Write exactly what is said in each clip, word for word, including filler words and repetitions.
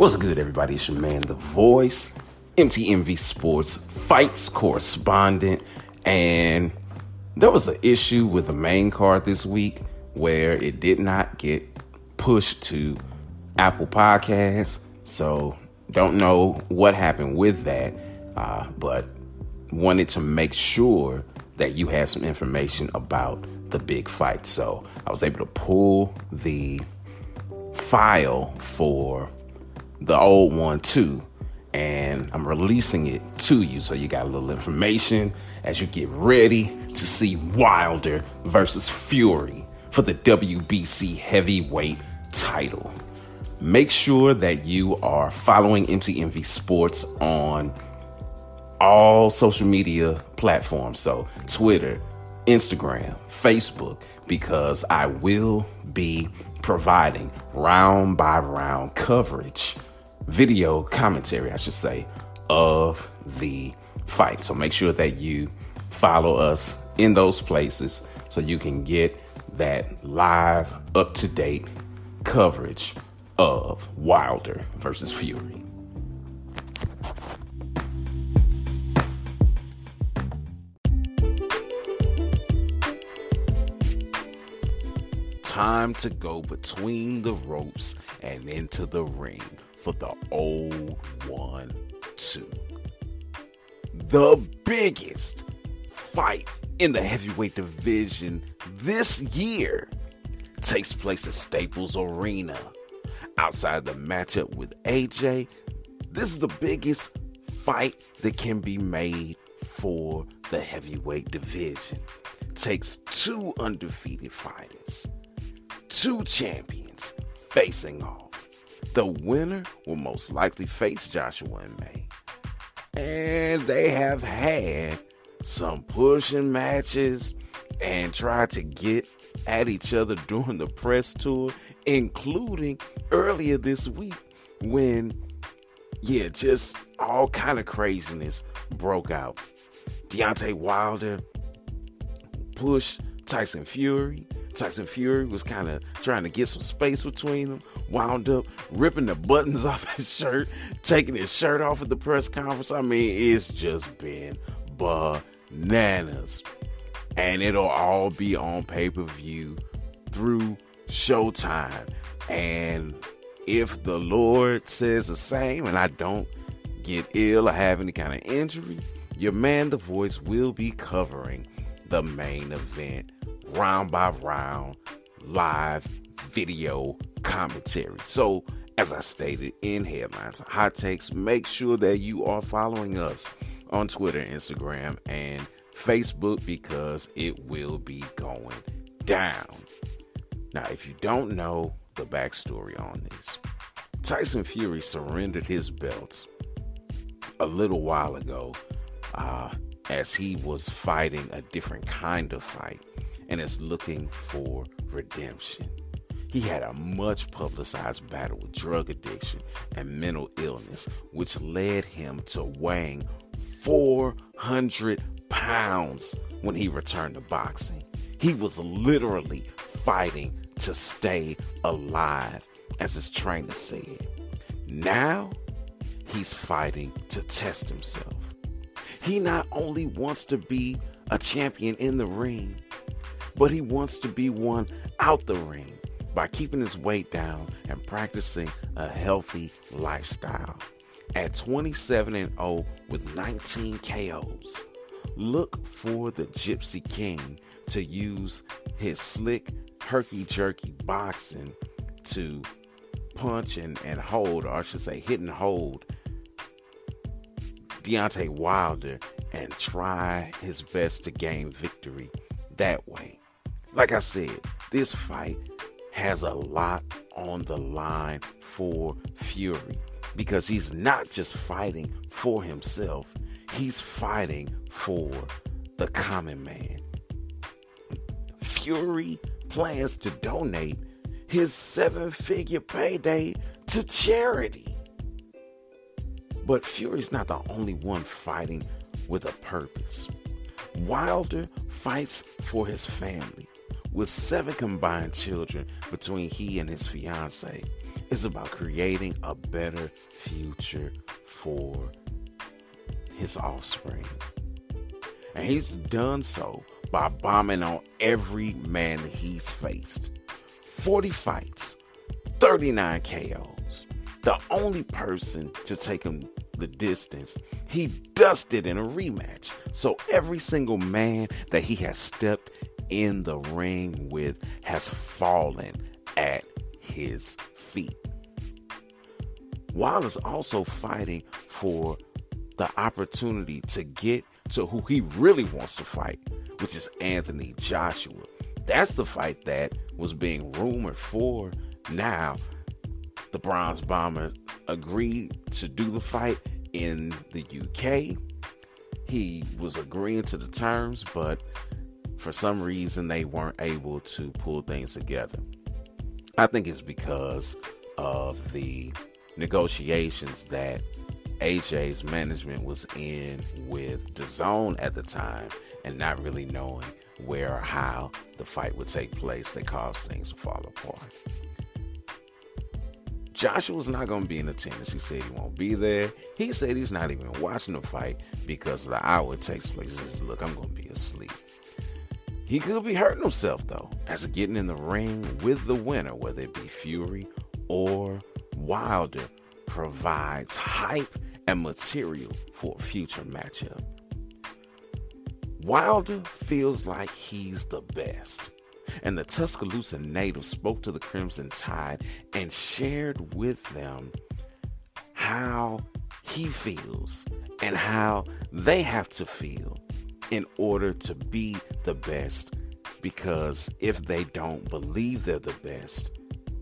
What's good, everybody? It's your man, The Voice, M T M V Sports Fights correspondent. And there was an issue with the main card this week where it did not get pushed to Apple Podcasts. So don't know what happened with that, uh, but wanted to make sure that you had some information about the big fight. So I was able to pull the file for the old one too, and I'm releasing it to you, so you got a little information as you get ready to see Wilder versus Fury for the W B C heavyweight title. Make sure that you are following M T M V Sports on all social media platforms, so Twitter, Instagram, Facebook, because I will be providing round by round coverage, video commentary, I should say, of the fight. So make sure that you follow us in those places so you can get that live, up-to-date coverage of Wilder versus Fury. Time to go between the ropes and into the ring for the oh one two. The biggest fight in the heavyweight division this year takes place at Staples Arena. Outside the matchup with A J, this is the biggest fight that can be made for the heavyweight division. It takes two undefeated fighters, two champions facing off. The winner will most likely face Joshua in May. And they have had some pushing matches and tried to get at each other during the press tour, including earlier this week when, yeah, just all kind of craziness broke out. Deontay Wilder pushed Tyson Fury. Tyson Fury was kind of trying to get some space between them, wound up ripping the buttons off his shirt, taking his shirt off at the press conference. I mean, it's just been bananas. And it'll all be on pay-per-view through Showtime. And if the Lord says the same and I don't get ill or have any kind of injury, your man, The Voice, will be covering the main event, round by round, live video commentary. So, as I stated in Headlines and Hot Takes, make sure that you are following us on Twitter, Instagram, and Facebook, because it will be going down. Now, if you don't know the backstory on this, Tyson Fury surrendered his belts a little while ago uh, as he was fighting a different kind of fight and is looking for redemption. He had a much publicized battle with drug addiction and mental illness, which led him to weighing four hundred pounds when he returned to boxing. He was literally fighting to stay alive, as his trainer said. Now, he's fighting to test himself. He not only wants to be a champion in the ring, but he wants to be one out the ring by keeping his weight down and practicing a healthy lifestyle. At twenty-seven and oh with nineteen K O's, look for the Gypsy King to use his slick, herky-jerky boxing to punch and, and hold, or I should say hit and hold, Deontay Wilder and try his best to gain victory that way. Like I said, this fight has a lot on the line for Fury, because he's not just fighting for himself, he's fighting for the common man. Fury plans to donate his seven-figure payday to charity. But Fury's not the only one fighting with a purpose. Wilder fights for his family, with seven combined children between he and his fiancée, It's about creating a better future for his offspring. And he's done so by bombing on every man he's faced. forty fights, thirty-nine K Os. The only person to take him the distance, he dusted in a rematch. So every single man that he has stepped in the ring with has fallen at his feet. Wilder's also fighting for the opportunity to get to who he really wants to fight, which is Anthony Joshua. That's the fight that was being rumored for. Now, the Bronze Bomber agreed to do the fight in the U K. He was agreeing to the terms, but for some reason they weren't able to pull things together. I think it's because of the negotiations that A J's management was in with D A Z N at the time, and not really knowing where or how the fight would take place that caused things to fall apart. Joshua's not going to be in attendance. He said he won't be there. He said he's not even watching the fight because of the hour it takes place. He says, look, I'm going to be asleep. He could be hurting himself, though, as getting in the ring with the winner, whether it be Fury or Wilder, provides hype and material for a future matchup. Wilder feels like he's the best, and the Tuscaloosa native spoke to the Crimson Tide and shared with them how he feels and how they have to feel in order to be the best, because if they don't believe they're the best,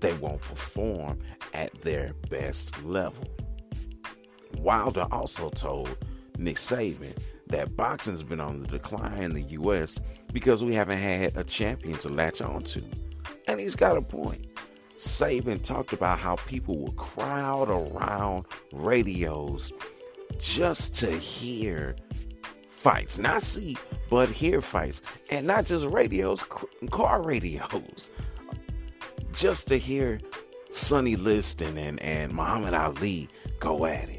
they won't perform at their best level. Wilder also told Nick Saban that boxing's been on the decline in the U S because we haven't had a champion to latch on to. And he's got a point. Saban talked about how people will crowd around radios just to hear fights, not see, but hear fights. And not just radios, car radios, just to hear Sonny Liston and, and Muhammad Ali go at it.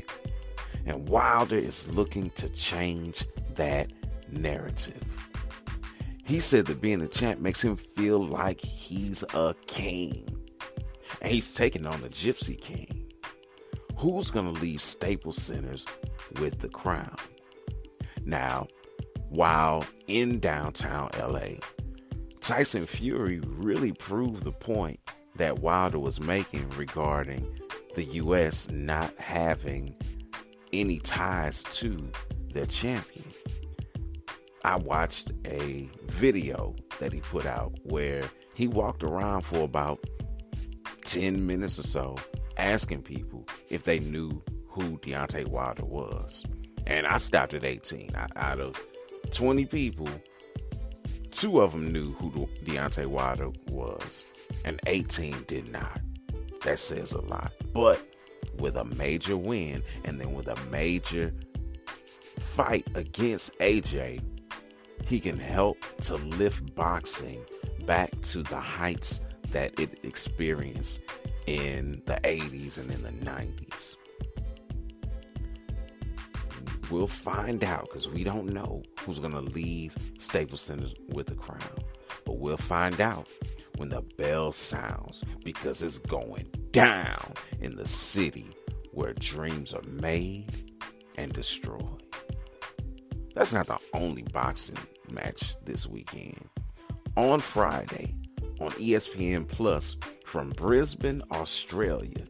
And Wilder is looking to change that narrative. He said that being the champ makes him feel like he's a king. And he's taking on the Gypsy King. Who's going to leave Staples Centers with the crown? Now, while in downtown L A, Tyson Fury really proved the point that Wilder was making regarding the U S not having any ties to their champion. I watched a video that he put out where he walked around for about ten minutes or so asking people if they knew who Deontay Wilder was. And I stopped at eighteen. I, out of twenty people, two of them knew who Deontay Wilder was, and eighteen did not. That says a lot. But with a major win, and then with a major fight against A J, he can help to lift boxing back to the heights that it experienced in the eighties and in the nineties. We'll find out, because we don't know who's going to leave Staples Center with the crown. But we'll find out when the bell sounds, because it's going down in the city where dreams are made and destroyed. That's not the only boxing match this weekend. On Friday, on E S P N Plus, from Brisbane, Australia,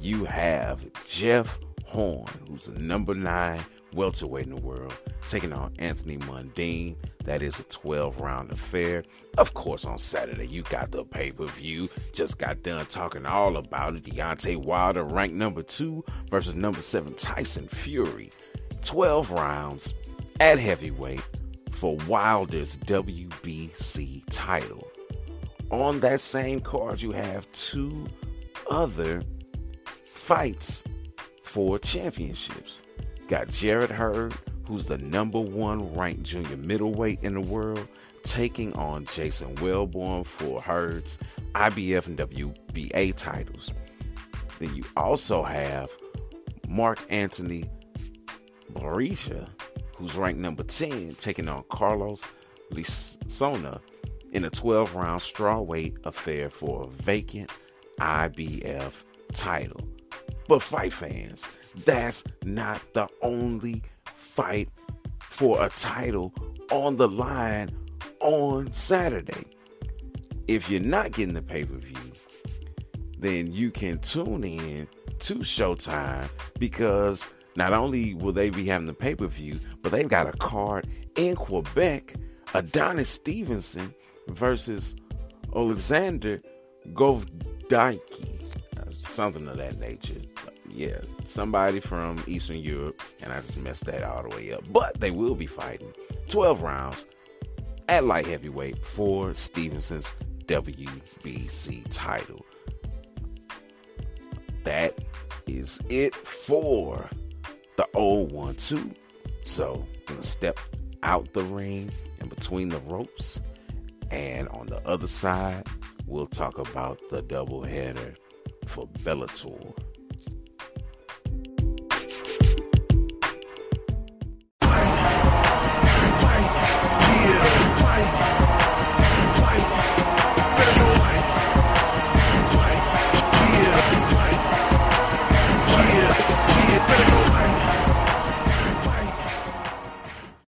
you have Jeff Horn, who's the number nine welterweight in the world, taking on Anthony Mundine. That is a twelve round affair. Of course, on Saturday, you got the pay-per-view. Just got done talking all about it. Deontay Wilder, ranked number two, versus number seven Tyson Fury. twelve rounds at heavyweight for Wilder's W B C title. On that same card, you have two other fights for championships. Got Jared Hurd, who's the number one ranked junior middleweight in the world, taking on Jason Wellborn for Hurd's I B F and W B A titles. Then you also have Mark Anthony Barisha, who's ranked number ten, taking on Carlos Lisona in a twelve-round strawweight affair for a vacant I B F title. But fight fans, that's not the only fight for a title on the line on Saturday. If you're not getting the pay-per-view, then you can tune in to Showtime, because not only will they be having the pay-per-view, but they've got a card in Quebec, Adonis Stevenson versus Alexander Govdike, something of that nature. Yeah, somebody from Eastern Europe, and I just messed that all the way up. But they will be fighting twelve rounds at light heavyweight for Stevenson's W B C title. That is it for the old one two. So I'm going to step out the ring and between the ropes, and on the other side, we'll talk about the doubleheader for Bellator.